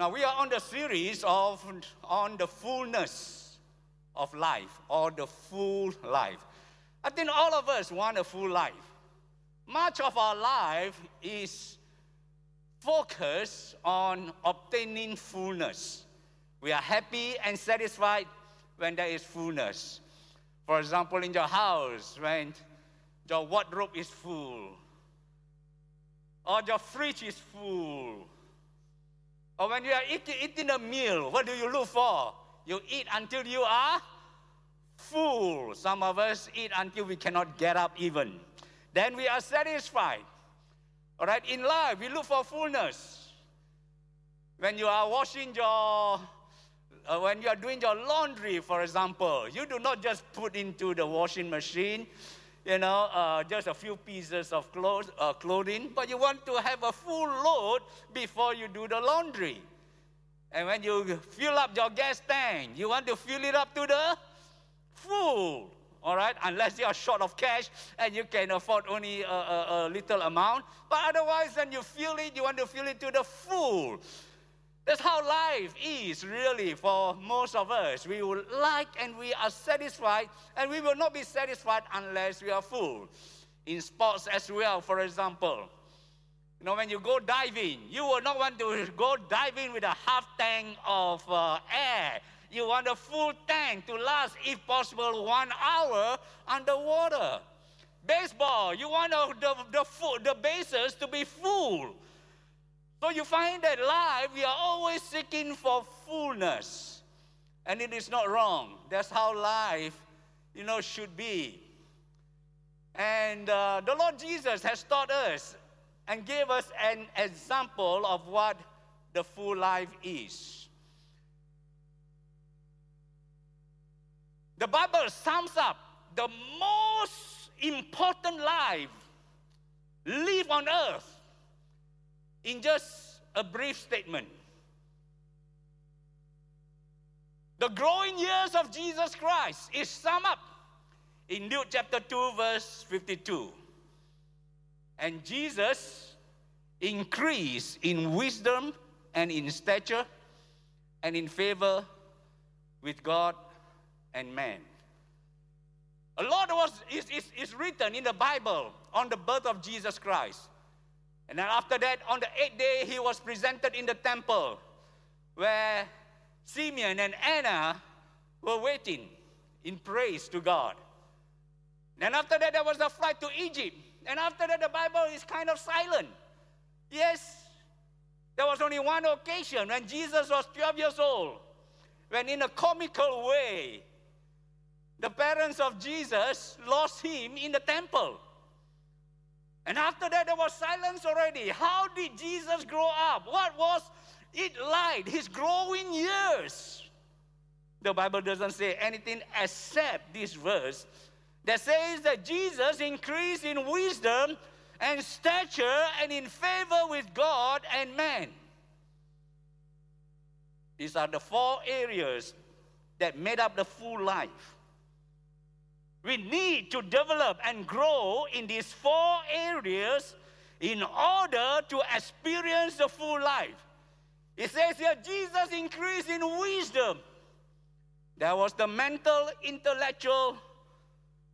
Now we are on the series of on the fullness of life, or the full life. I think all of us want a full life. Much of our life is focused on obtaining fullness. We are happy and satisfied when there is fullness. For example, in your house, when your wardrobe is full, or your fridge is full, or when you are eating a meal, what do you look for? You eat until you are full. Some of us eat until we cannot get up even. Then we are satisfied. All right, in life, we look for fullness. When you are washing your, when you are doing your laundry, for example, you do not just put into the washing machine, you know, just a few pieces of clothing, but you want to have a full load before you do the laundry. And when you fill up your gas tank, you want to fill it up to the full, all right? Unless you are short of cash and you can afford only a little amount. But otherwise, when you fill it, you want to fill it to the full. That's how life is, really, for most of us. We would like and we are satisfied, and we will not be satisfied unless we are full. In sports as well, for example, you know, when you go diving, you will not want to go diving with a half tank of air. You want a full tank to last, if possible, 1 hour underwater. Baseball, you want the bases to be full. So you find that life, we are always seeking for fullness. And it is not wrong. That's how life, you know, should be. And the Lord Jesus has taught us and gave us an example of what the full life is. The Bible sums up the most important life lived on earth in just a brief statement. The growing years of Jesus Christ is summed up in Luke chapter 2, verse 52. And Jesus increased in wisdom and in stature and in favor with God and man. A lot is written in the Bible on the birth of Jesus Christ. And then after that, on the 8th day, he was presented in the temple where Simeon and Anna were waiting in praise to God. And after that, there was a flight to Egypt. And after that, the Bible is kind of silent. Yes, there was only one occasion when Jesus was 12 years old, when in a comical way, the parents of Jesus lost him in the temple. And after that, there was silence already. How did Jesus grow up? What was it like? His growing years. The Bible doesn't say anything except this verse that says that Jesus increased in wisdom and stature and in favor with God and man. These are the four areas that made up the full life. We need to develop and grow in these four areas in order to experience the full life. It says here, Jesus increased in wisdom. There was the mental, intellectual,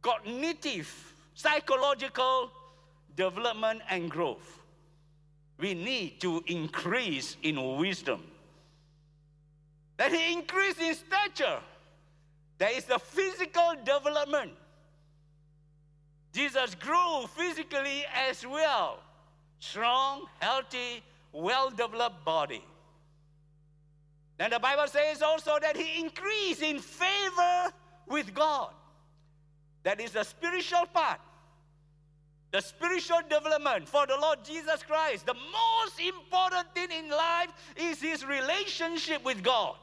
cognitive, psychological development and growth. We need to increase in wisdom. That he increased in stature. There is the physical development. Jesus grew physically as well. Strong, healthy, well-developed body. Then the Bible says also that he increased in favor with God. That is the spiritual part. The spiritual development for the Lord Jesus Christ. The most important thing in life is his relationship with God.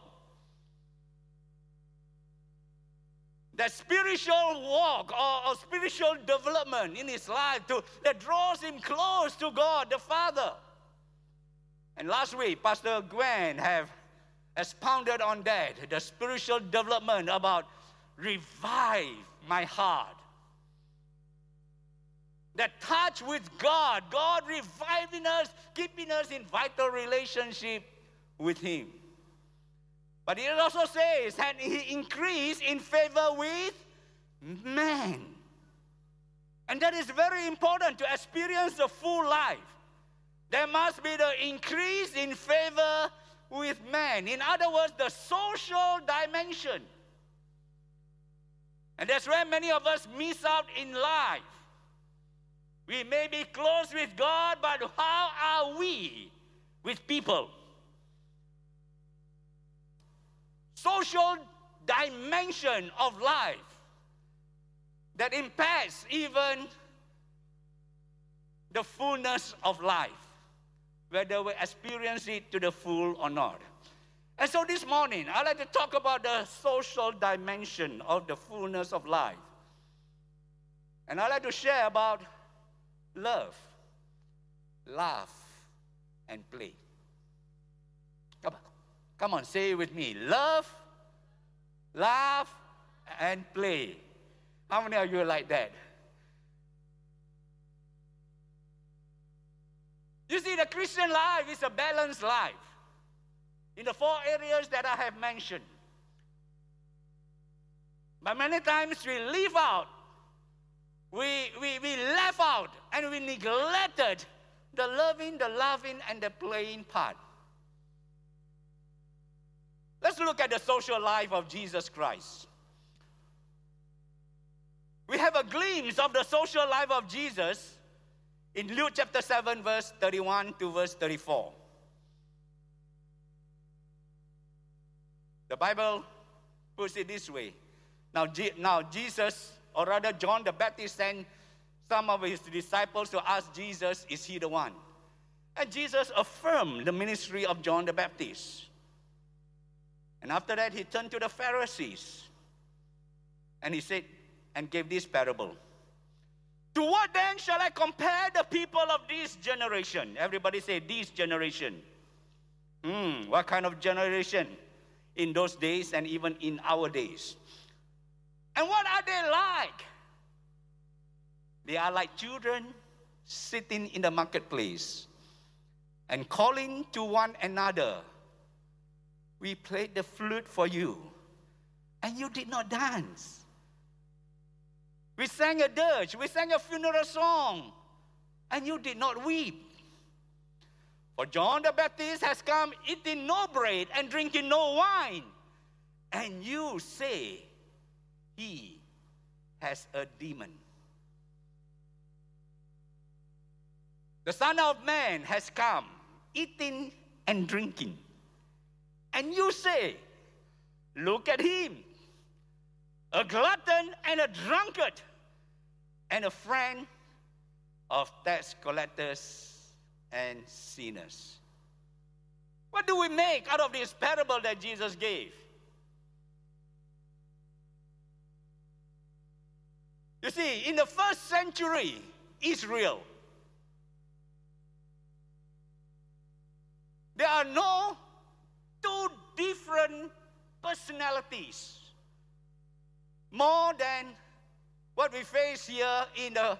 That spiritual walk or spiritual development in his life that draws him close to God, the Father. And last week, Pastor Gwen have expounded on that, the spiritual development about revive my heart. That touch with God, God reviving us, keeping us in vital relationship with him. But it also says that he increased in favor with man. And that is very important to experience the full life. There must be the increase in favor with man. In other words, the social dimension. And that's where many of us miss out in life. We may be close with God, but how are we with people? Social dimension of life that impacts even the fullness of life, whether we experience it to the full or not. And so this morning, I'd like to talk about the social dimension of the fullness of life. And I'd like to share about love, laugh, and play. Come on, say it with me. Love, laugh, and play. How many of you are like that? You see, the Christian life is a balanced life in the four areas that I have mentioned. But many times we leave out, we left out, and we neglected the loving, the laughing, and the playing part. Let's look at the social life of Jesus Christ. We have a glimpse of the social life of Jesus in Luke chapter 7, verse 31 to verse 34. The Bible puts it this way. Now Jesus, or rather John the Baptist, sent some of his disciples to ask Jesus, is he the one? And Jesus affirmed the ministry of John the Baptist. And after that, he turned to the Pharisees, and he said, and gave this parable. To what then shall I compare the people of this generation? Everybody say, this generation. What kind of generation? In those days and even in our days. And what are they like? They are like children sitting in the marketplace and calling to one another, we played the flute for you, and you did not dance. We sang a dirge, we sang a funeral song, and you did not weep. For John the Baptist has come eating no bread and drinking no wine, and you say he has a demon. The Son of Man has come eating and drinking. And you say, look at him, a glutton and a drunkard, and a friend of tax collectors and sinners. What do we make out of this parable that Jesus gave? You see, in the first century, Israel, there are no two different personalities, more than what we face here in the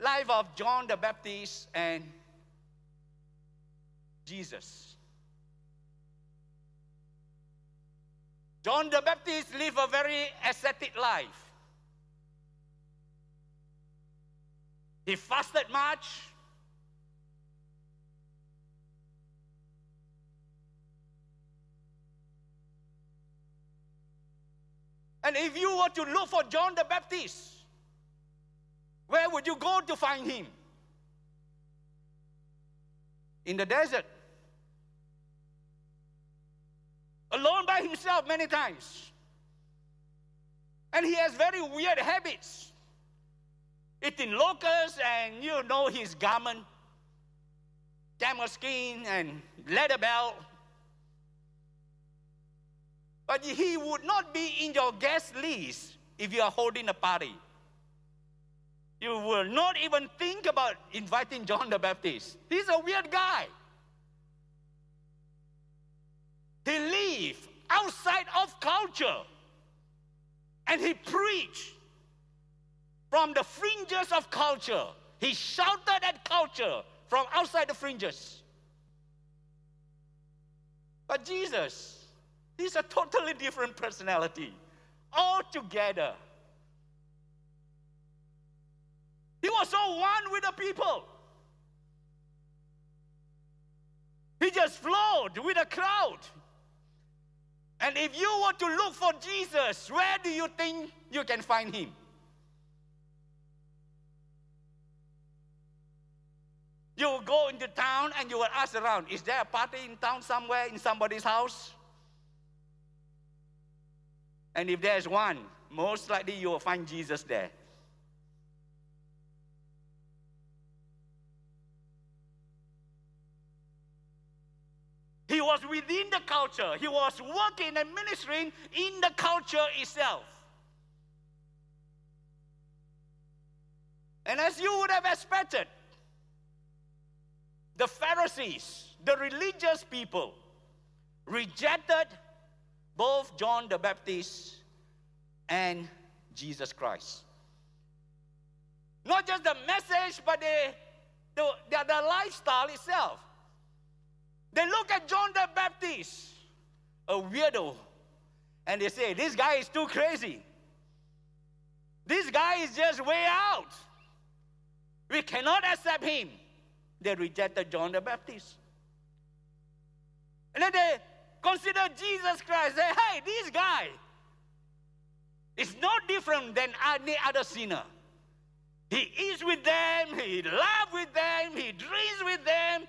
life of John the Baptist and Jesus. John the Baptist lived a very ascetic life. He fasted much. And if you were to look for John the Baptist, where would you go to find him? In the desert. Alone by himself many times. And he has very weird habits. Eating locusts, and you know his garment, camel skin and leather belt. But he would not be in your guest list if you are holding a party. You will not even think about inviting John the Baptist. He's a weird guy. He lived outside of culture. And he preached from the fringes of culture. He shouted at culture from outside the fringes. But Jesus, he's a totally different personality altogether. He was so one with the people. He just flowed with the crowd. And if you were to look for Jesus, where do you think you can find him? You will go into town and you will ask around, is there a party in town somewhere in somebody's house? And if there's one, most likely you will find Jesus there. He was within the culture. He was working and ministering in the culture itself. And as you would have expected, the Pharisees, the religious people, rejected both John the Baptist and Jesus Christ. Not just the message, but their lifestyle itself. They look at John the Baptist, a weirdo, and they say, this guy is too crazy. This guy is just way out. We cannot accept him. They rejected John the Baptist. And then they consider Jesus Christ. Say, hey, this guy is no different than any other sinner. He eats with them, he laughs with them, he drinks with them.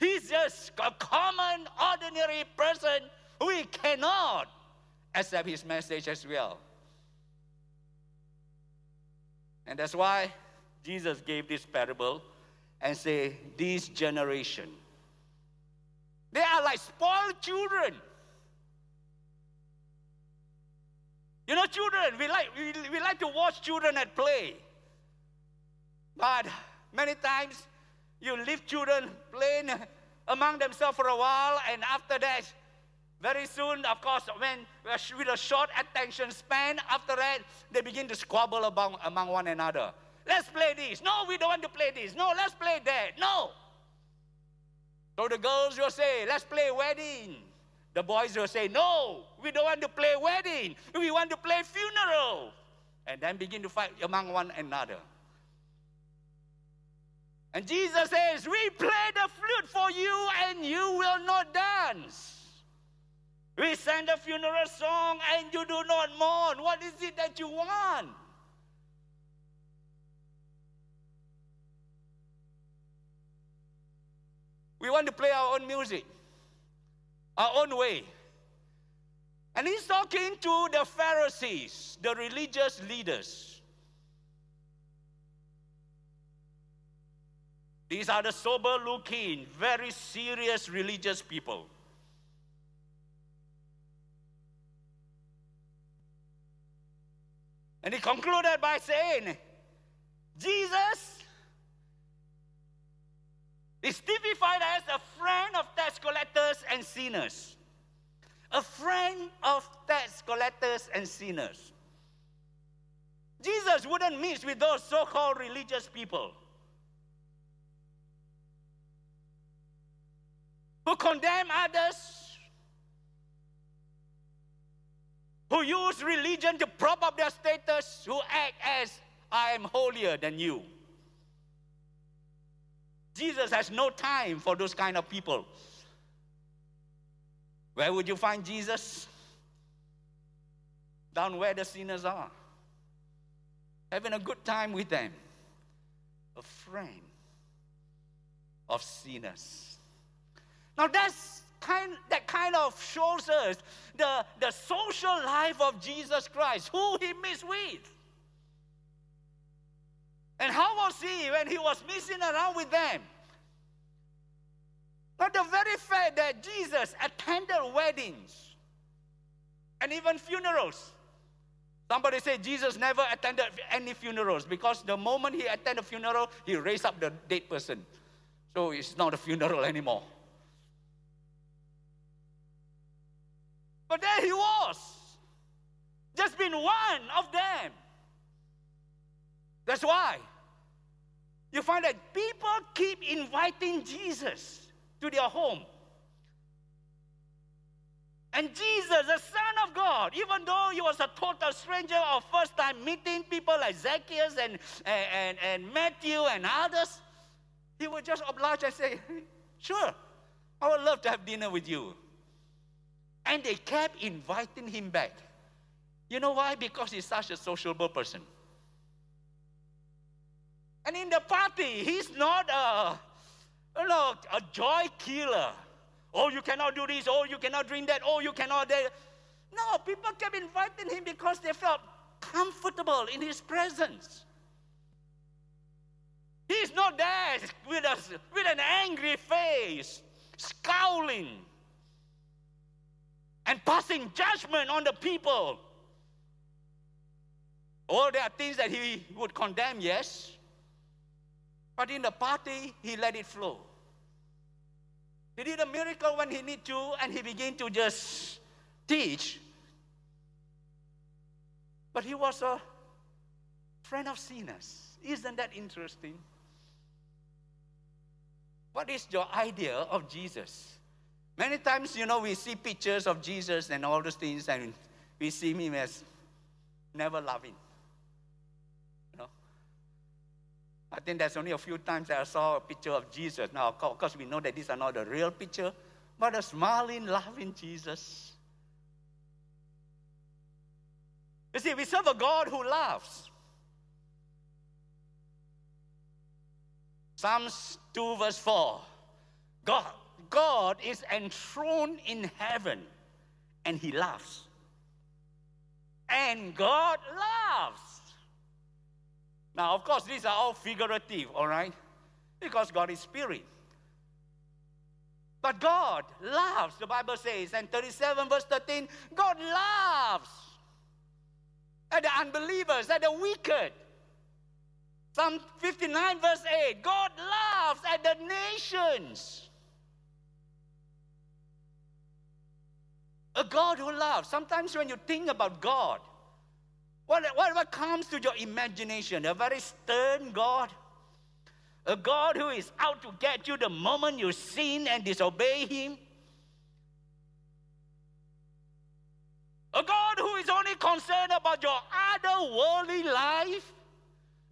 He's just a common, ordinary person. We cannot accept his message as well. And that's why Jesus gave this parable and say, this generation, they are like spoiled children. You know, children, we like to watch children at play. But many times, you leave children playing among themselves for a while, and after that, very soon, of course, when with a short attention span, after that, they begin to squabble among one another. Let's play this. No, we don't want to play this. No, let's play that. No. So the girls will say, let's play wedding. The boys will say, no, we don't want to play wedding. We want to play funeral. And then begin to fight among one another. And Jesus says, we play the flute for you and you will not dance. We sang the funeral song and you do not mourn. What is it that you want? We want to play our own music, our own way. And he's talking to the Pharisees, the religious leaders. These are the sober-looking, very serious religious people. And he concluded by saying, Jesus is typified as a friend of tax collectors and sinners. A friend of tax collectors and sinners. Jesus wouldn't mix with those so-called religious people who condemn others, who use religion to prop up their status, who act as, I am holier than you. Jesus has no time for those kind of people. Where would you find Jesus? Down where the sinners are. Having a good time with them. A friend of sinners. Now that kind of shows us the social life of Jesus Christ, who he meets with. And how was he when he was messing around with them? But the very fact that Jesus attended weddings and even funerals. Somebody said Jesus never attended any funerals because the moment he attended a funeral, he raised up the dead person. So it's not a funeral anymore. But there he was, just being one of them. That's why you find that people keep inviting Jesus to their home. And Jesus, the Son of God, even though he was a total stranger or first time meeting people like Zacchaeus and Matthew and others, he would just oblige and say, sure, I would love to have dinner with you. And they kept inviting him back. You know why? Because he's such a sociable person. And in the party, he's not a joy killer. Oh, you cannot do this. Oh, you cannot drink that. Oh, you cannot that. No, people kept inviting him because they felt comfortable in his presence. He's not there with an angry face, scowling and passing judgment on the people. Oh, there are things that he would condemn, yes. But in the party, he let it flow. He did a miracle when he needed to, and he began to just teach. But he was a friend of sinners. Isn't that interesting? What is your idea of Jesus? Many times, you know, we see pictures of Jesus and all those things, and we see him as never loving. I think there's only a few times that I saw a picture of Jesus. Now, of course, we know that these are not the real picture, but a smiling, loving Jesus. You see, we serve a God who loves. Psalms 2, verse 4. God is enthroned in heaven, and he loves. And God loves. Now, of course, these are all figurative, all right? Because God is spirit. But God loves, the Bible says, and 37 verse 13, God loves at the unbelievers, at the wicked. Psalm 59 verse 8, God loves at the nations. A God who loves. Sometimes when you think about God, what comes to your imagination? A very stern God? A God who is out to get you the moment you sin and disobey him? A God who is only concerned about your otherworldly life?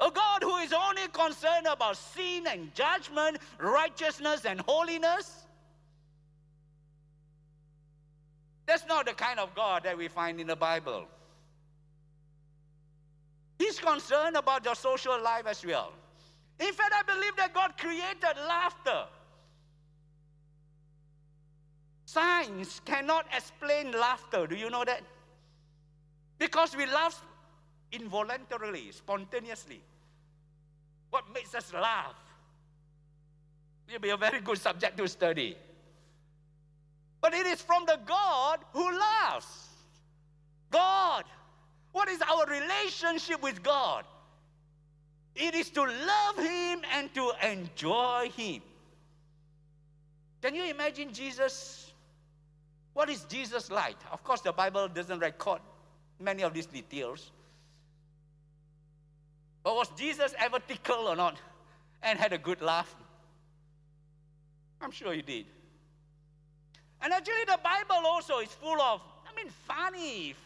A God who is only concerned about sin and judgment, righteousness and holiness? That's not the kind of God that we find in the Bible. He's concerned about your social life as well. In fact, I believe that God created laughter. Science cannot explain laughter. Do you know that? Because we laugh involuntarily, spontaneously. What makes us laugh? It'll be a very good subject to study. But it is from the God who laughs. God. What is our relationship with God? It is to love him and to enjoy him. Can you imagine Jesus? What is Jesus like? Of course, the Bible doesn't record many of these details. But was Jesus ever tickled or not and had a good laugh? I'm sure he did. And actually, the Bible also is full of, funny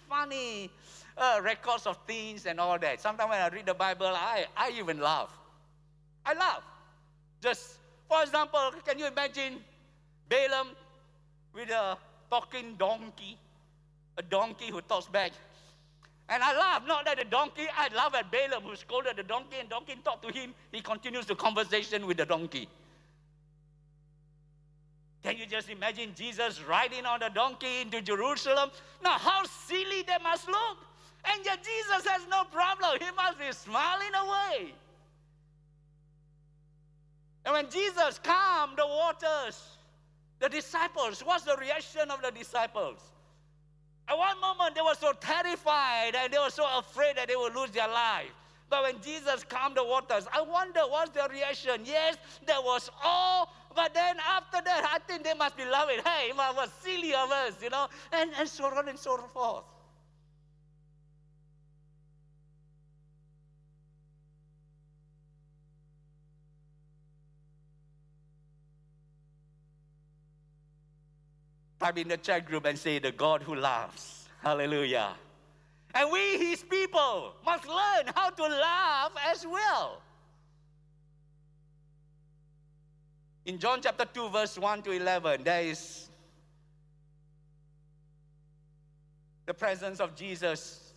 records of things and all that. Sometimes when I read the Bible, I even laugh. I laugh. Just, for example, can you imagine Balaam with a talking donkey? A donkey who talks back. And I laugh, not at the donkey. I laugh at Balaam who scolded the donkey and donkey talked to him. He continues the conversation with the donkey. Can you just imagine Jesus riding on a donkey into Jerusalem? Now, how silly they must look. And yet Jesus has no problem. He must be smiling away. And when Jesus calmed the waters, the disciples, what's the reaction of the disciples? At one moment, they were so terrified and they were so afraid that they would lose their life. But when Jesus calmed the waters, I wonder what's their reaction? Yes, there was awe. But then after that, I think they must be loving. Hey, it was silly of us, you know, and so on and so forth. type in the chat group and say, the God who laughs. Hallelujah. And we, his people, must learn how to laugh as well. In John chapter 2, verse 1 to 11, there is the presence of Jesus,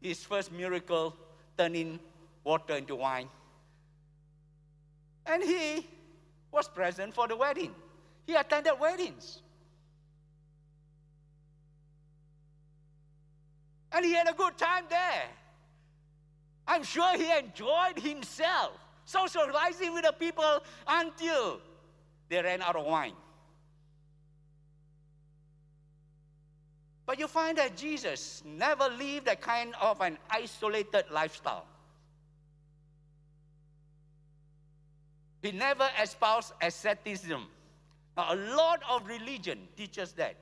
his first miracle, turning water into wine. And he was present for the wedding. He attended weddings. And he had a good time there. I'm sure he enjoyed himself, socializing with the people until they ran out of wine. But you find that Jesus never lived that kind of an isolated lifestyle. He never espoused asceticism. Now, a lot of religion teaches that.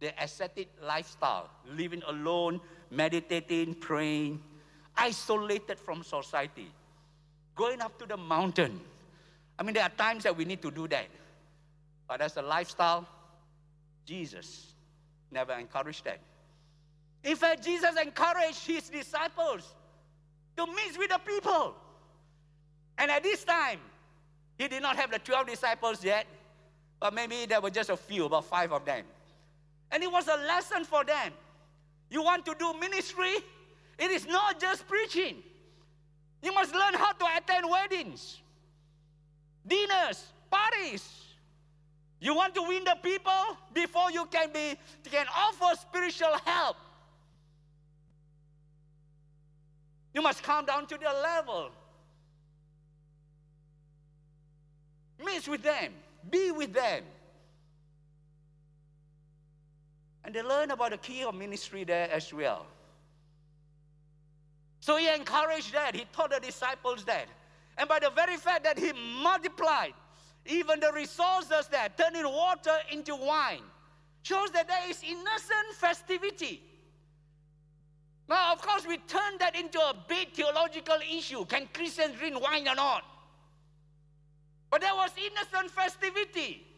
The ascetic lifestyle, living alone, meditating, praying, isolated from society, going up to the mountain. I mean, there are times that we need to do that. But as a lifestyle, Jesus never encouraged that. In fact, Jesus encouraged his disciples to mix with the people. And at this time, he did not have the 12 disciples yet, but maybe there were just a few, about 5 of them. And it was a lesson for them. You want to do ministry? It is not just preaching. You must learn how to attend weddings, dinners, parties. You want to win the people before you can offer spiritual help. You must come down to their level. Mix with them. Be with them. And they learn about the key of ministry there as well. So he encouraged that. He taught the disciples that. And by the very fact that he multiplied even the resources there, turning water into wine, shows that there is innocent festivity. Now, of course, we turn that into a big theological issue. Can Christians drink wine or not? But there was innocent festivity.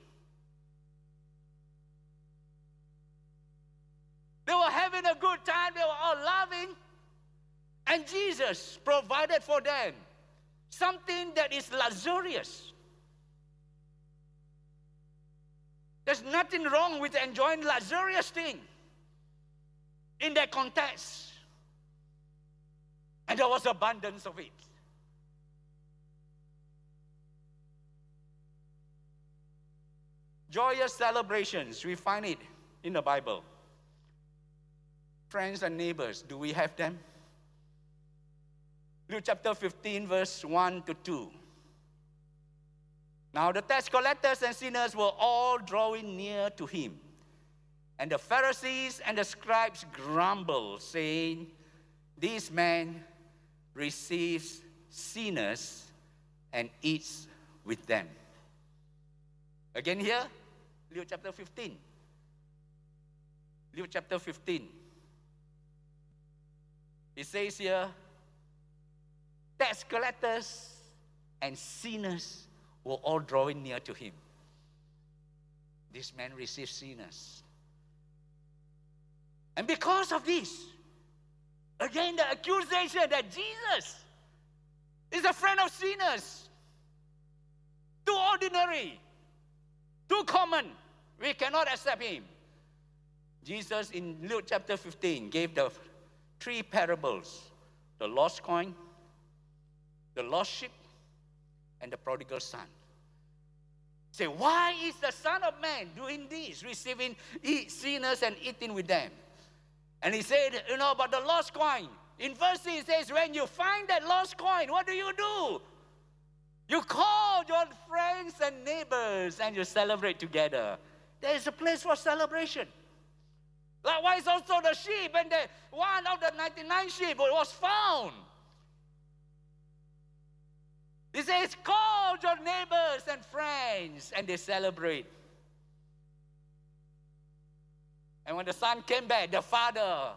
They were having a good time. They were all loving. And Jesus provided for them something that is luxurious. There's nothing wrong with enjoying luxurious things in their context. And there was abundance of it. Joyous celebrations, we find it in the Bible. Friends and neighbors, do we have them? Luke chapter 15, verse 1 to 2. Now the tax collectors and sinners were all drawing near to him. And the Pharisees and the scribes grumbled, saying, "This man receives sinners and eats with them." Again here, Luke chapter 15. Luke chapter 15. It says here, tax collectors and sinners were all drawing near to him. This man receives sinners. And because of this, again the accusation that Jesus is a friend of sinners. Too ordinary. Too common. We cannot accept him. Jesus in Luke chapter 15 gave the 3 parables: the lost coin, the lost sheep, and the prodigal son. Say, why is the Son of Man doing this, receiving sinners and eating with them? And he said, about the lost coin. In verse 3, it says, when you find that lost coin, what do you do? You call your friends and neighbors and you celebrate together. There is a place for celebration. Likewise, also the sheep, and one of the 99 sheep was found. He says, call your neighbors and friends, and they celebrate. And when the son came back, the father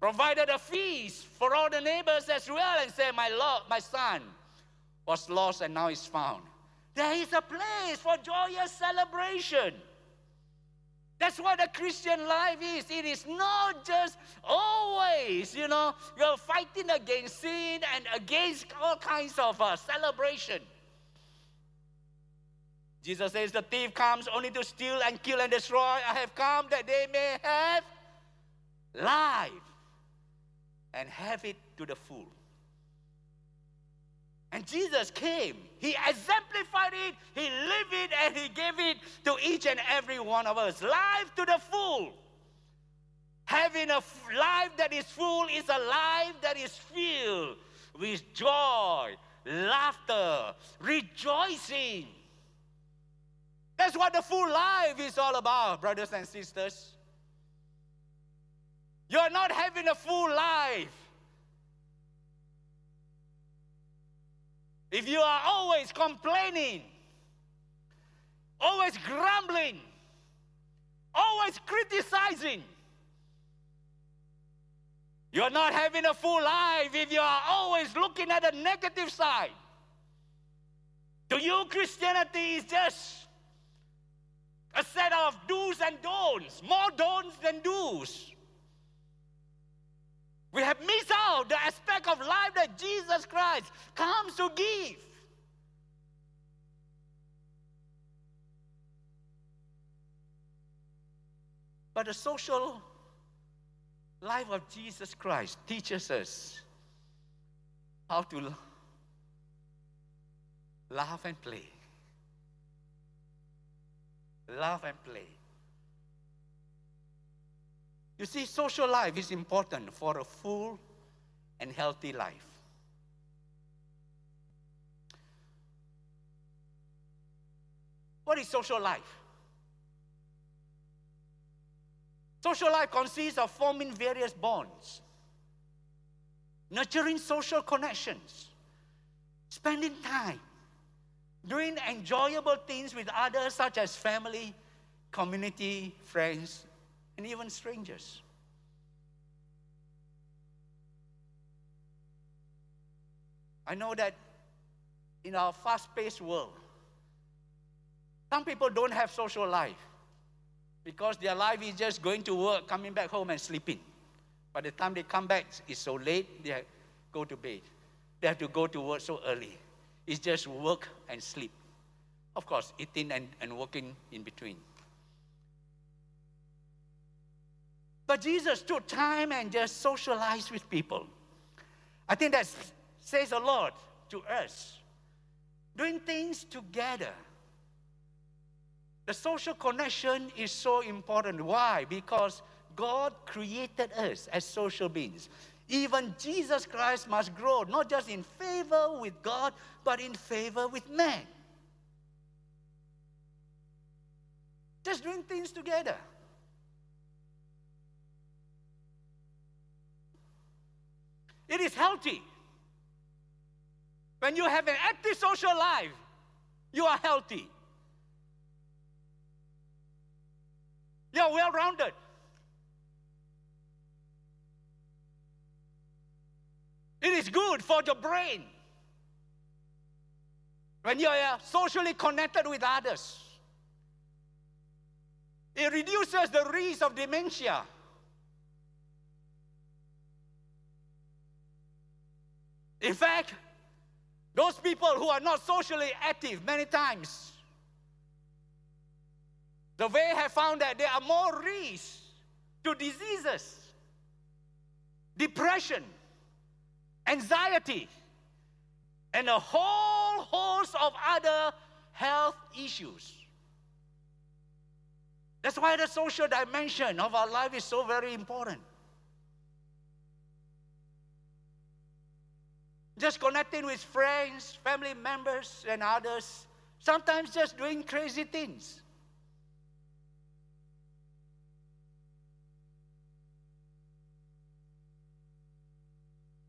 provided a feast for all the neighbors as well and said, my son was lost and now is found. There is a place for joyous celebration. That's what the Christian life is. It is not just always, you're fighting against sin and against all kinds of celebration. Jesus says, the thief comes only to steal and kill and destroy. I have come that they may have life and have it to the full. And Jesus came. He exemplified it. He lived it, and he gave it to each and every one of us. Life to the full. Having a life that is full is a life that is filled with joy, laughter, rejoicing. That's what the full life is all about, brothers and sisters. You're not having a full life if you are always complaining, always grumbling, always criticizing. You're not having a full life if you are always looking at the negative side. To you, Christianity is just a set of do's and don'ts, more don'ts than do's. We have missed out the aspect of life that Jesus Christ comes to give. But the social life of Jesus Christ teaches us how to laugh and play. Laugh and play. You see, social life is important for a full and healthy life. What is social life? Social life consists of forming various bonds, nurturing social connections, spending time, doing enjoyable things with others such as family, community, friends, and even strangers. I know that in our fast-paced world, some people don't have social life because their life is just going to work, coming back home and sleeping. By the time they come back, it's so late, they go to bed. They have to go to work so early. It's just work and sleep. Of course, eating and working in between. But Jesus took time and just socialized with people. I think that says a lot to us. Doing things together. The social connection is so important. Why? Because God created us as social beings. Even Jesus Christ must grow, not just in favor with God, but in favor with man. Just doing things together. It is healthy. When you have an active social life, you are healthy. You are well-rounded. It is good for your brain. When you are socially connected with others, it reduces the risk of dementia. In fact, those people who are not socially active many times, the way have found that they are more risk to diseases, depression, anxiety, and a whole host of other health issues. That's why the social dimension of our life is so very important. Just connecting with friends, family members, and others. Sometimes just doing crazy things.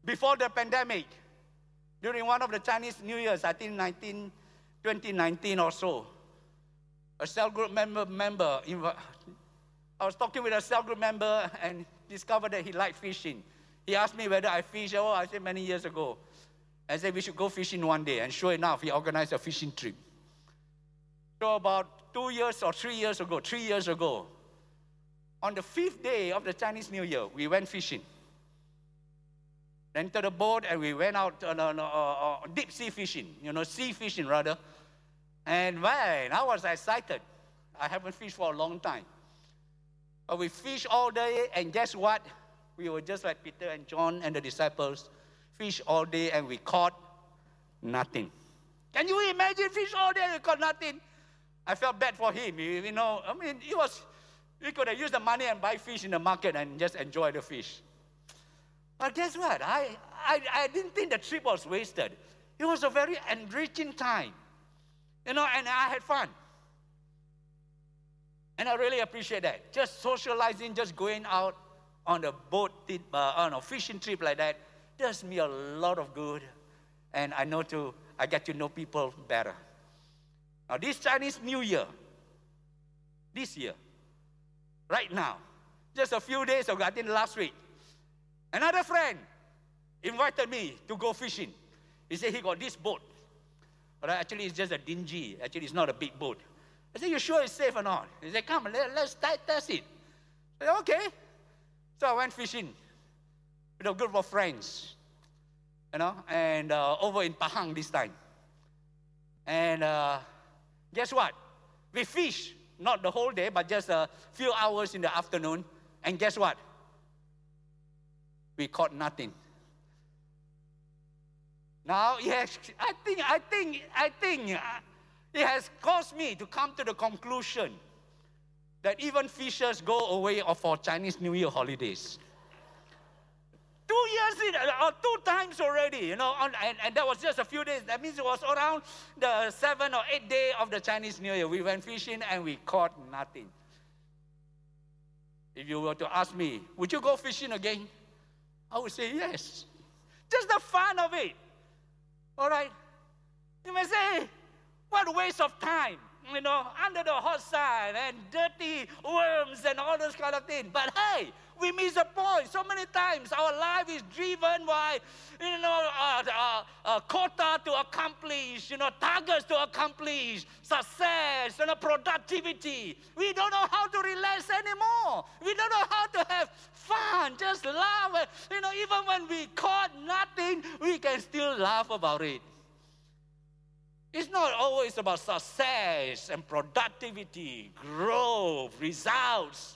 Before the pandemic, during one of the Chinese New Year's, I think 2019 or so, a cell group member, I was talking with a cell group member and discovered that he liked fishing. He asked me whether I fish. Oh, I said many years ago. I said, we should go fishing one day. And sure enough, he organized a fishing trip. So about 2 years or 3 years ago, 3 years ago, on the 5th day of the Chinese New Year, we went fishing. Rented a boat and we went out on deep sea fishing, sea fishing rather. And man, I was excited. I haven't fished for a long time. But we fished all day, and guess what? We were just like Peter and John and the disciples. Fish all day and we caught nothing. Can you imagine fish all day and we caught nothing? I felt bad for him. He could have used the money and buy fish in the market and just enjoy the fish. But guess what? I didn't think the trip was wasted. It was a very enriching time. And I had fun. And I really appreciate that. Just socializing, just going out on a boat, on a fishing trip like that, does me a lot of good. And I get to know people better. Now, this Chinese New Year, this year, right now, just a few days ago, I think last week, another friend invited me to go fishing. He said he got this boat. But actually, it's just a dingy. Actually, it's not a big boat. I said, you sure it's safe or not? He said, come, let's test it. I said, okay. So I went fishing with a group of friends, and over in Pahang this time. And guess what? We fished, not the whole day, but just a few hours in the afternoon. And guess what? We caught nothing. Now, yes, I think it has caused me to come to the conclusion that even fishers go away for Chinese New Year holidays. 2 times already, and that was just a few days. That means it was around the 7th or 8th day of the Chinese New Year. We went fishing and we caught nothing. If you were to ask me, would you go fishing again? I would say yes. Just the fun of it. All right? You may say, what a waste of time, under the hot sun and dirty worms and all those kind of things. But hey, we miss the point. So many times our life is driven by, quota to accomplish, targets to accomplish, success, productivity. We don't know how to relax anymore. We don't know how to have fun, just laugh. Even when we caught nothing, we can still laugh about it. It's not always about success and productivity, growth, results.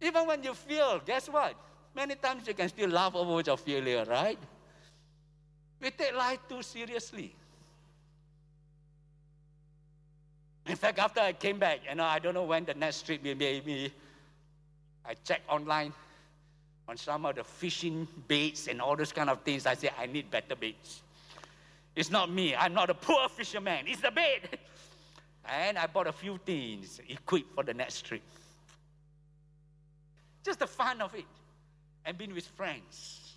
Even when you fail, guess what? Many times you can still laugh over your failure, right? We take life too seriously. In fact, after I came back, I don't know when the next trip will be. I checked online on some of the fishing baits and all those kind of things. I said, I need better baits. It's not me. I'm not a poor fisherman. It's the bait. And I bought a few things equipped for the next trip. Just the fun of it. And being with friends.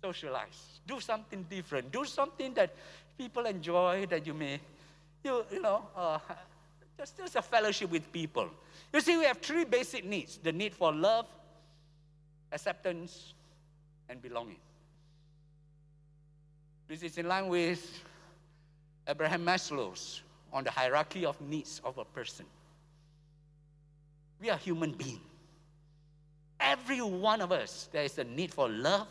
Socialize. Do something different. Do something that people enjoy, that you may, just a fellowship with people. You see, we have 3 basic needs. The need for love, acceptance, and belonging. This is in line with Abraham Maslow's on the hierarchy of needs of a person. We are human beings. Every one of us, there is a need for love,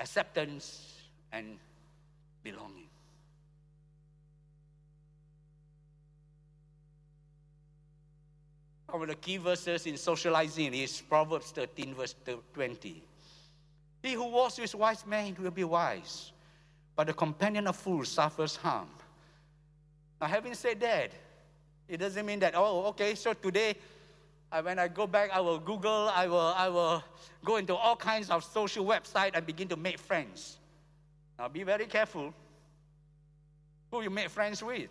acceptance, and belonging. One of the key verses in socializing is Proverbs 13, verse 20. He who walks with wise men will be wise, but the companion of fools suffers harm. Now, having said that, it doesn't mean that, so today, when I go back, I will Google, I will go into all kinds of social websites and begin to make friends. Now, be very careful who you make friends with.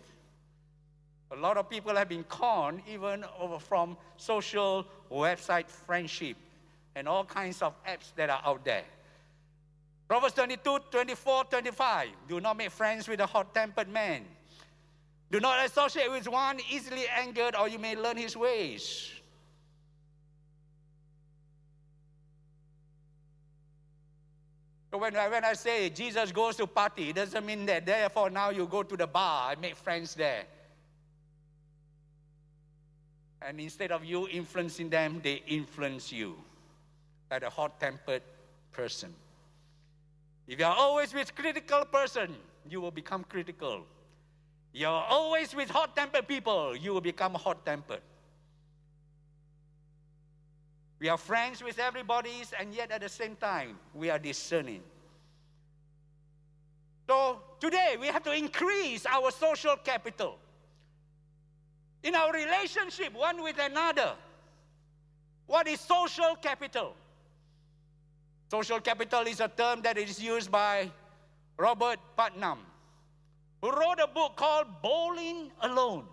A lot of people have been conned even over from social website friendship and all kinds of apps that are out there. Proverbs 22, 24, 25. Do not make friends with a hot-tempered man. Do not associate with one easily angered, or you may learn his ways. So when I say Jesus goes to party, it doesn't mean that therefore now you go to the bar and make friends there. And instead of you influencing them, they influence you like a hot-tempered person. If you're always with critical person, you will become critical. You're always with hot-tempered people, you will become hot-tempered. We are friends with everybody, and yet at the same time, we are discerning. So today, we have to increase our social capital. In our relationship, one with another, what is social capital? Social capital is a term that is used by Robert Putnam, who wrote a book called Bowling Alone.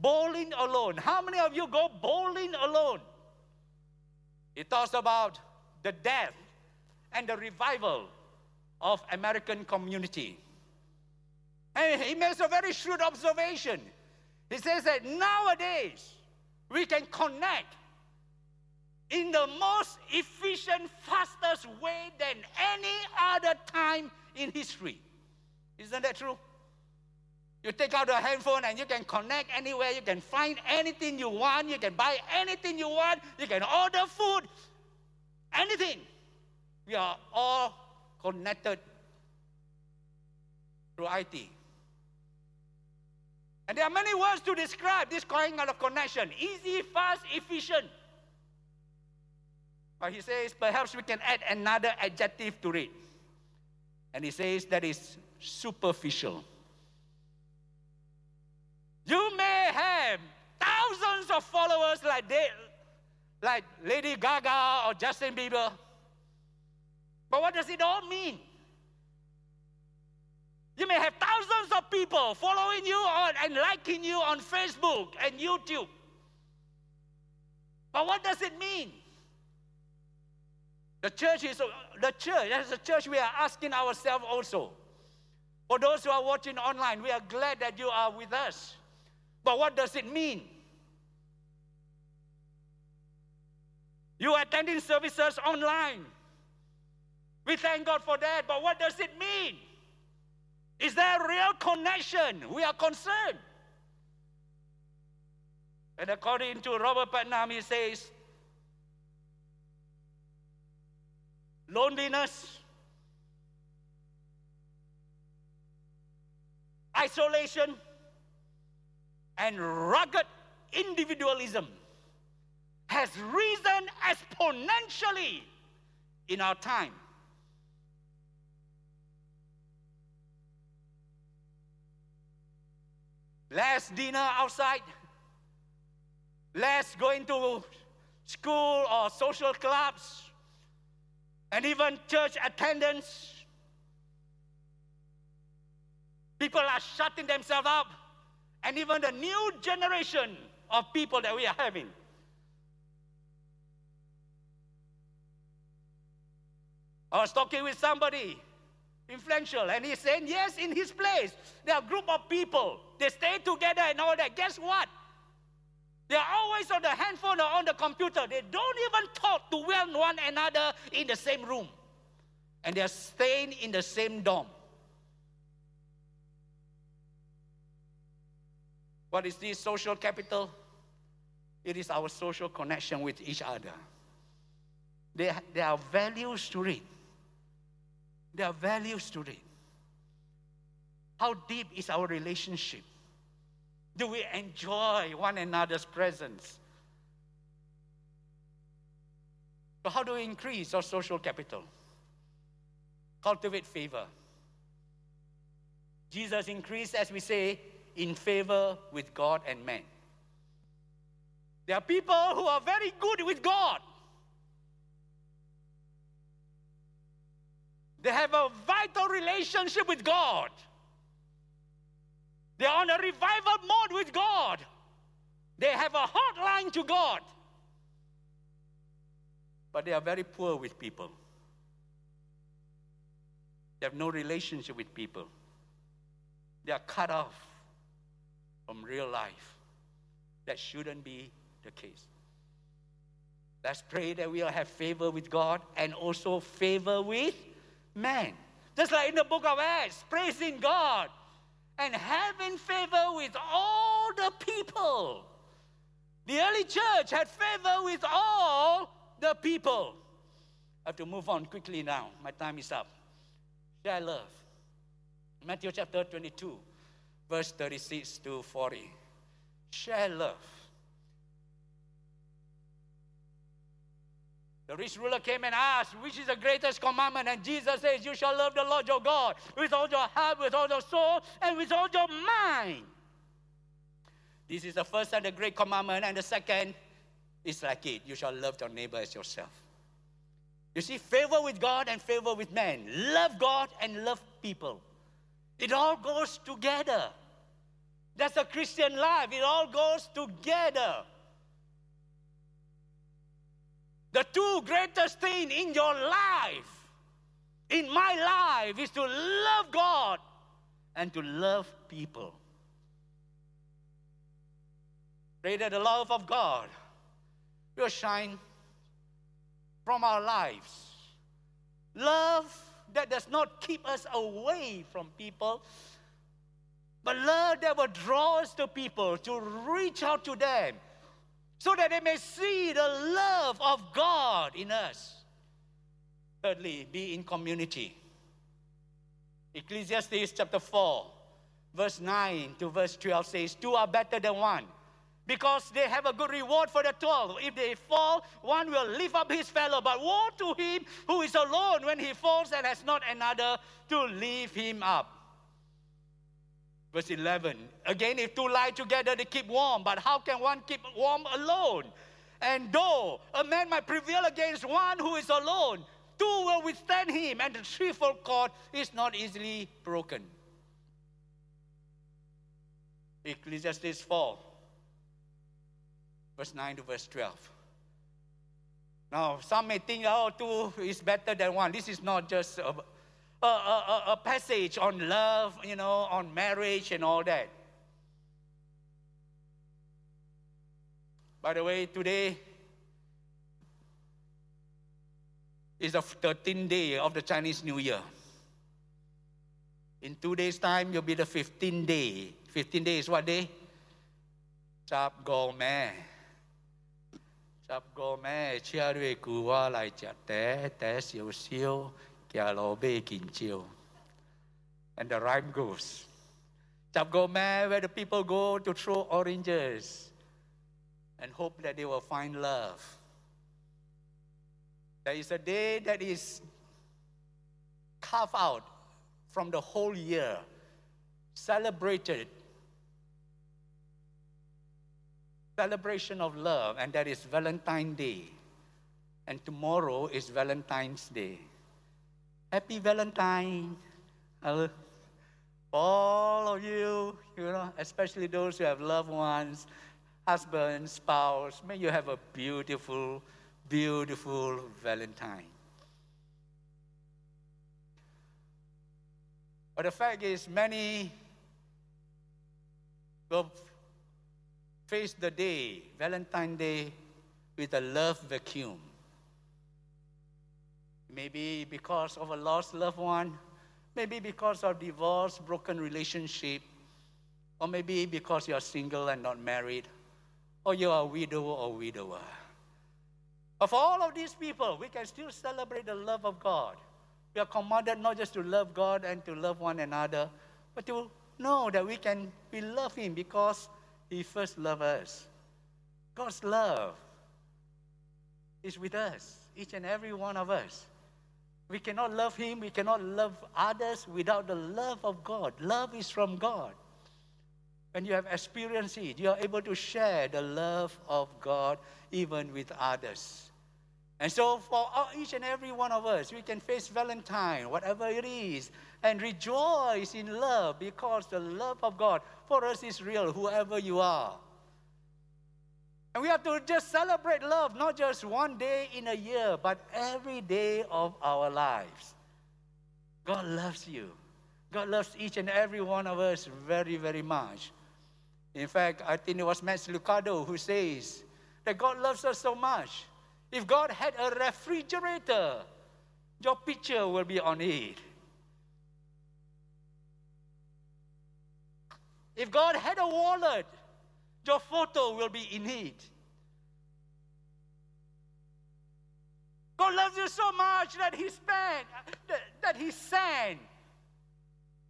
Bowling alone. How many of you go bowling alone? It talks about the death and the revival of American community. And he makes a very shrewd observation. He says that nowadays, we can connect in the most efficient, fastest way than any other time in history. Isn't that true? You take out a handphone and you can connect anywhere. You can find anything you want. You can buy anything you want. You can order food, anything. We are all connected through IT. And there are many words to describe this kind of connection. Easy, fast, efficient. But he says, perhaps we can add another adjective to it. And he says that is superficial. You may have thousands of followers like Lady Gaga or Justin Bieber. But what does it all mean? You may have thousands of people following you and liking you on Facebook and YouTube. But what does it mean? As a church, we are asking ourselves also. For those who are watching online, we are glad that you are with us. But what does it mean? You attending services online. We thank God for that, but what does it mean? Is there a real connection? We are concerned. And according to Robert Putnam, he says, loneliness, isolation, and rugged individualism has risen exponentially in our time. Less dinner outside, less going to school or social clubs, and even church attendance. People are shutting themselves up, and even the new generation of people that we are having. I was talking with somebody influential, and he's saying, yes, in his place, there are a group of people. They stay together and all that. Guess what? They're always on the handphone or on the computer. They don't even talk to one another in the same room. And they're staying in the same dorm. What is this social capital? It is our social connection with each other. There are values to it. There are values to it. How deep is our relationship? Do we enjoy one another's presence? So how do we increase our social capital? Cultivate favor. Jesus increased, as we say, in favor with God and man. There are people who are very good with God. They have a vital relationship with God. They are on a revival mode with God. They have a hotline to God. But they are very poor with people. They have no relationship with people. They are cut off from real life. That shouldn't be the case. Let's pray that we will have favor with God and also favor with man. Just like in the book of Acts, praising God and having favor with all the people. The early church had favor with all the people. I have to move on quickly now. My time is up. Share love. Matthew chapter 22, verse 36 to 40. Share love. The rich ruler came and asked, which is the greatest commandment? And Jesus says, you shall love the Lord your God with all your heart, with all your soul, and with all your mind. This is the first and the great commandment. And the second is like it. You shall love your neighbor as yourself. You see, favor with God and favor with man. Love God and love people. It all goes together. That's the Christian life. It all goes together. The two greatest things in your life, in my life, is to love God and to love people. Pray that the love of God will shine from our lives. Love that does not keep us away from people, but love that will draw us to people, to reach out to them, so that they may see the love of God in us. Thirdly, be in community. Ecclesiastes chapter 4, verse 9 to verse 12 says, two are better than one, because they have a good reward for the toil. If they fall, one will lift up his fellow, but woe to him who is alone when he falls and has not another to lift him up. Verse 11, again, if two lie together, they keep warm, but how can one keep warm alone? And though a man might prevail against one who is alone, two will withstand him, and the threefold cord is not easily broken. Ecclesiastes 4, verse 9 to verse 12. Now, some may think, oh, two is better than one. This is not just a passage on love, you know, on marriage and all that. By the way, today is the 13th day of the Chinese New Year. In 2 days' time, you'll be the 15th day. 15th day is what day? Chap go meh. Chap go meh. Chia rui kuwa lai chia te, te siu siu. And the rhyme goes, Chap Gome, where the people go to throw oranges and hope that they will find love. There is a day that is carved out from the whole year, celebrated, celebration of love, and that is Valentine's Day. And tomorrow is Valentine's Day. Happy Valentine. All of you, you know, especially those who have loved ones, husband, spouse, may you have a beautiful, beautiful Valentine. But the fact is, many will face the day, Valentine's Day, with a love vacuum. Maybe because of a lost loved one, maybe because of divorce, broken relationship, or maybe because you are single and not married, or you are a widow or widower. Of all of these people, we can still celebrate the love of God. We are commanded not just to love God and to love one another, but to know that we love Him because He first loved us. God's love is with us, each and every one of us. We cannot love Him, we cannot love others without the love of God. Love is from God. When you have experienced it, you are able to share the love of God even with others. And so for each and every one of us, we can face Valentine, whatever it is, and rejoice in love because the love of God for us is real, whoever you are. And we have to just celebrate love, not just one day in a year, but every day of our lives. God loves you. God loves each and every one of us very, very much. In fact, I think it was Max Lucado who says that God loves us so much. If God had a refrigerator, your picture will be on it. If God had a wallet, your photo will be in it. God loves you so much that He spent, that He sent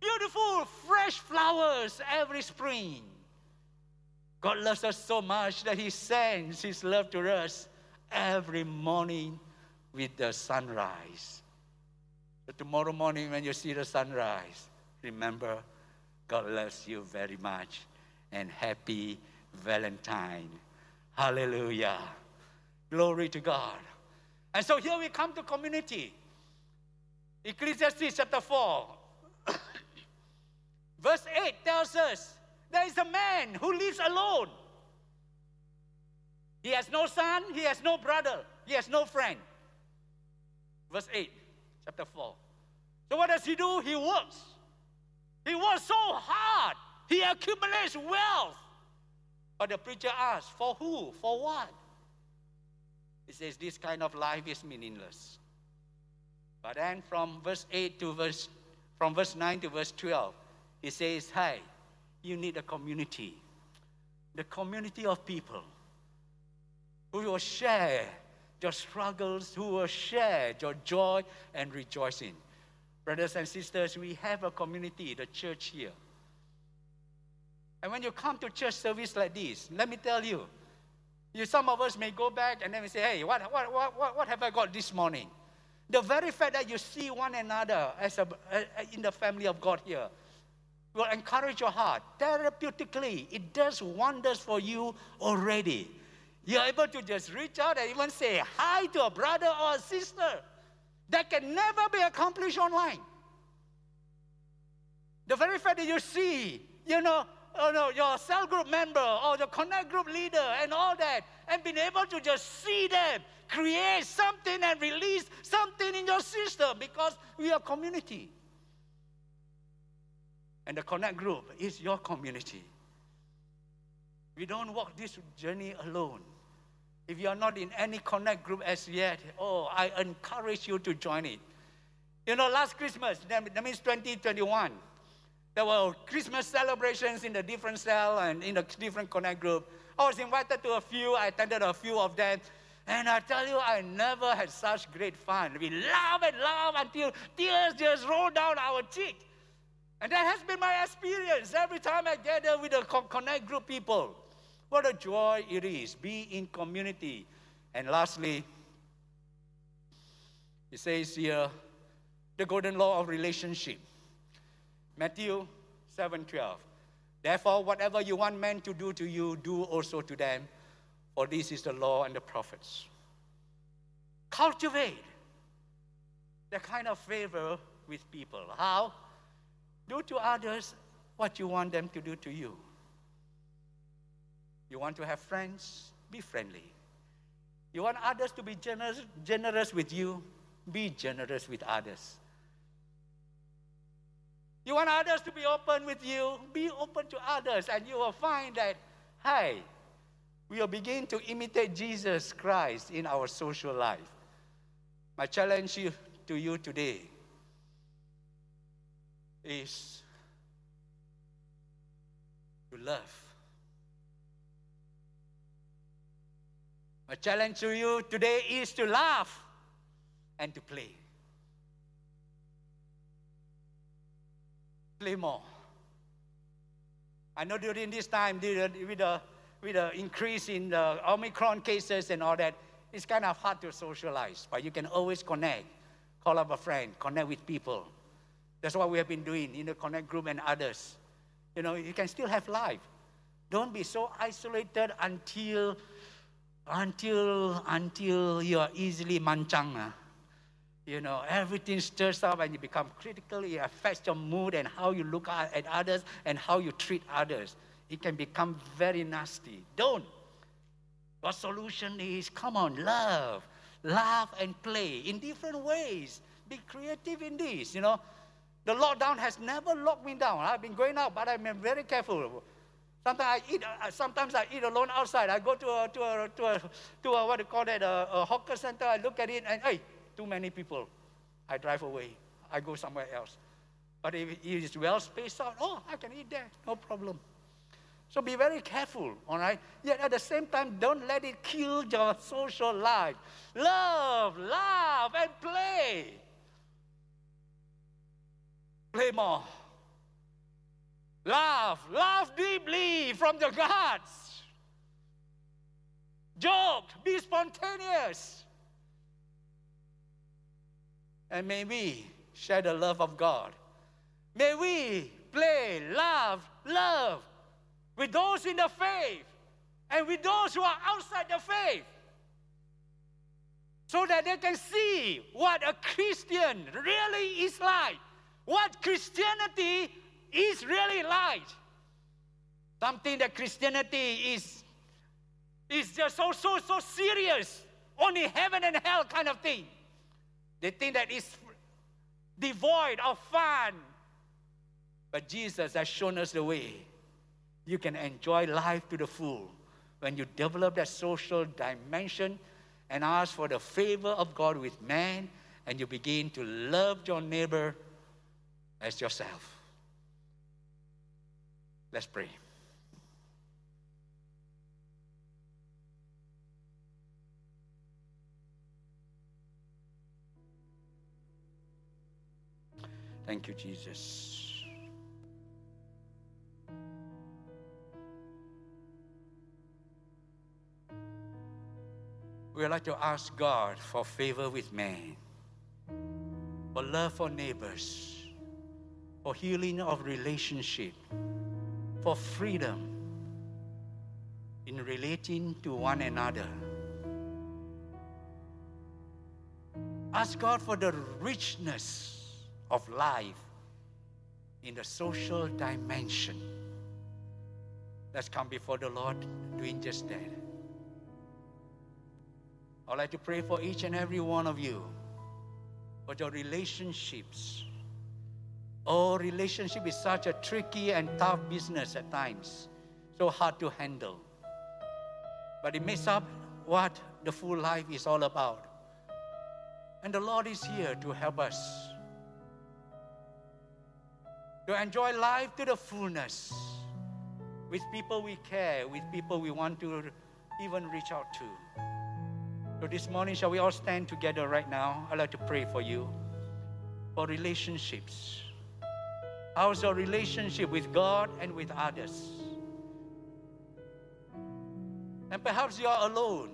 beautiful, fresh flowers every spring. God loves us so much that He sends His love to us every morning with the sunrise. So tomorrow morning when you see the sunrise, remember God loves you very much, and happy Valentine. Hallelujah. Glory to God. And so here we come to community. Ecclesiastes chapter 4. Verse 8 tells us, there is a man who lives alone. He has no son, he has no brother, he has no friend. Verse 8, chapter 4. So what does he do? He works. He works so hard. He accumulates wealth. But the preacher asks, for who? For what? He says, this kind of life is meaningless. But then from verse 9 to verse 12, he says, hey, you need a community. The community of people who will share your struggles, who will share your joy and rejoicing. Brothers and sisters, we have a community, the church here. And when you come to church service like this, let me tell you, some of us may go back and then we say, hey, what have I got this morning? The very fact that you see one another as in the family of God here will encourage your heart. Therapeutically, it does wonders for you already. You're able to just reach out and even say hi to a brother or a sister. That can never be accomplished online. The very fact that you see, your cell group member or the connect group leader and all that, and being able to just see them, create something and release something in your system, because we are community. And the connect group is your community. We don't walk this journey alone. If you are not in any connect group as yet, oh, I encourage you to join it. You know, last Christmas, that means 2021, there were Christmas celebrations in the different cell and in the different connect group. I was invited to a few. I attended a few of them. And I tell you, I never had such great fun. We laugh and laugh until tears just roll down our cheek. And that has been my experience every time I gather with the connect group people. What a joy it is. Be in community. And lastly, it says here, the golden law of relationship. Matthew 7:12. Therefore, whatever you want men to do to you, do also to them. For this is the law and the prophets. Cultivate the kind of favor with people. How? Do to others what you want them to do to you. You want to have friends? Be friendly. You want others to be generous with you? Be generous with others. You want others to be open with you? Be open to others, and you will find that, hey, we will begin to imitate Jesus Christ in our social life. My challenge to you today is to love. My challenge to you today is to laugh and to play. Play more. I know during this time, with the increase in the Omicron cases and all that, it's kind of hard to socialize, but you can always connect. Call up a friend, connect with people. That's what we have been doing in the connect group and others. You know, you can still have life. Don't be so isolated until you are easily mancang. You know, everything stirs up and you become critical. It affects your mood and how you look at others and how you treat others. It can become very nasty. Don't. Your solution is, come on, love. Laugh and play in different ways. Be creative in this, you know. The lockdown has never locked me down. I've been going out, but I've been very careful. Sometimes I eat alone outside. I go to a what do you call that, a hawker center. I look at it and, hey, too many people. I drive away. I go somewhere else. But if it is well spaced out, oh, I can eat there. No problem. So be very careful, all right? Yet at the same time, don't let it kill your social life. Love, laugh, and play. Play more. Laugh, laugh deeply from your guts. Joke, be spontaneous. And may we share the love of God. May we play, laugh, love with those in the faith and with those who are outside the faith, so that they can see what a Christian really is like, what Christianity is really like. Something that Christianity is just so serious, only heaven and hell kind of thing. They think that it's devoid of fun. But Jesus has shown us the way. You can enjoy life to the full when you develop that social dimension and ask for the favor of God with man, and you begin to love your neighbor as yourself. Let's pray. Thank you, Jesus. We would like to ask God for favor with man, for love for neighbors, for healing of relationship, for freedom in relating to one another. Ask God for the richness of life in the social dimension. Let's come before the Lord doing just that. I'd like to pray for each and every one of you, for your relationships. Oh, relationship is such a tricky and tough business at times, so hard to handle. But it makes up what the full life is all about. And the Lord is here to help us to enjoy life to the fullness with people we care, with people we want to even reach out to. So this morning, shall we all stand together right now? I'd like to pray for you, for relationships. How's your relationship with God and with others? And perhaps you are alone.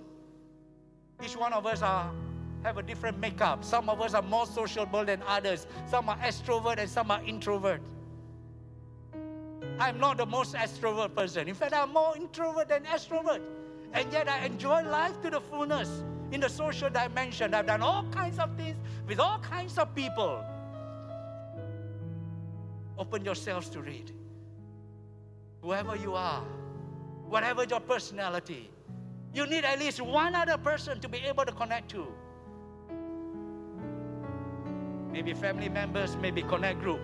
Each one of us have a different makeup. Some of us are more sociable than others. Some are extrovert and some are introvert. I'm not the most extrovert person. In fact, I'm more introvert than extrovert. And yet I enjoy life to the fullness in the social dimension. I've done all kinds of things with all kinds of people. Open yourselves to read. Whoever you are, whatever your personality, you need at least one other person to be able to connect to. Maybe family members, maybe connect group.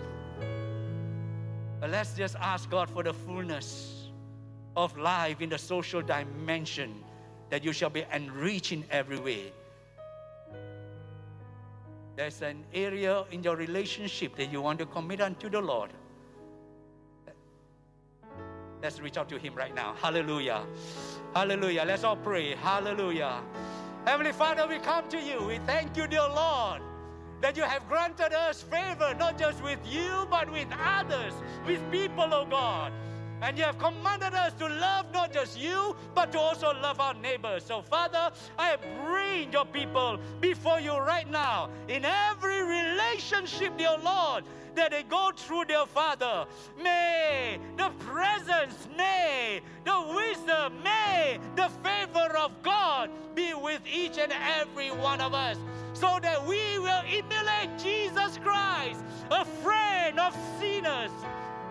But let's just ask God for the fullness of life in the social dimension, that you shall be enriched in every way. There's an area in your relationship that you want to commit unto the Lord. Let's reach out to Him right now. Hallelujah. Hallelujah. Let's all pray. Hallelujah. Heavenly Father, we come to you. We thank you, dear Lord, that you have granted us favor, not just with you, but with others, with people, oh God. And you have commanded us to love not just you, but to also love our neighbors. So, Father, I bring your people before you right now in every relationship, dear Lord, that they go through, dear Father. May the presence, may the wisdom, may the favor of God be with each and every one of us, so that we will emulate Jesus Christ, a friend of sinners.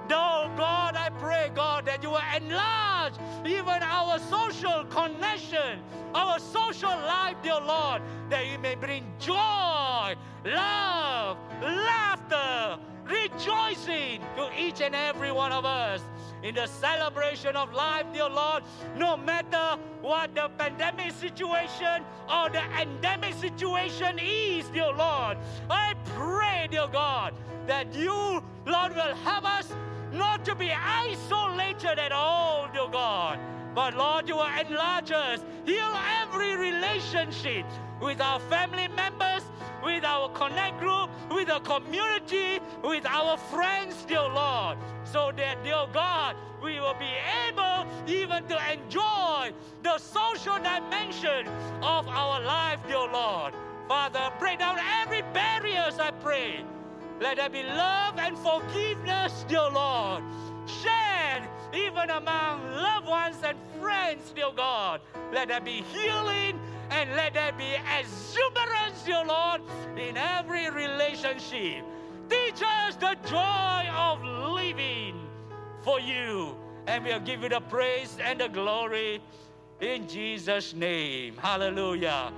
Oh God, I pray, God, that you will enlarge even our social connection, our social life, dear Lord, that you may bring joy, love, laughter, rejoicing to each and every one of us in the celebration of life, dear Lord, no matter what the pandemic situation or the endemic situation is, dear Lord. I pray, dear God, that you, Lord, will help us not to be isolated at all, dear God. But Lord, you will enlarge us, heal every relationship with our family members, with our connect group, with our community, with our friends, dear Lord. So that, dear God, we will be able even to enjoy the social dimension of our life, dear Lord. Father, break down every barriers, I pray. Let there be love and forgiveness, dear Lord. Shared even among loved ones and friends, dear God. Let there be healing and let there be exuberance, dear Lord, in every relationship. Teach us the joy of living for you. And we'll give you the praise and the glory in Jesus' name. Hallelujah.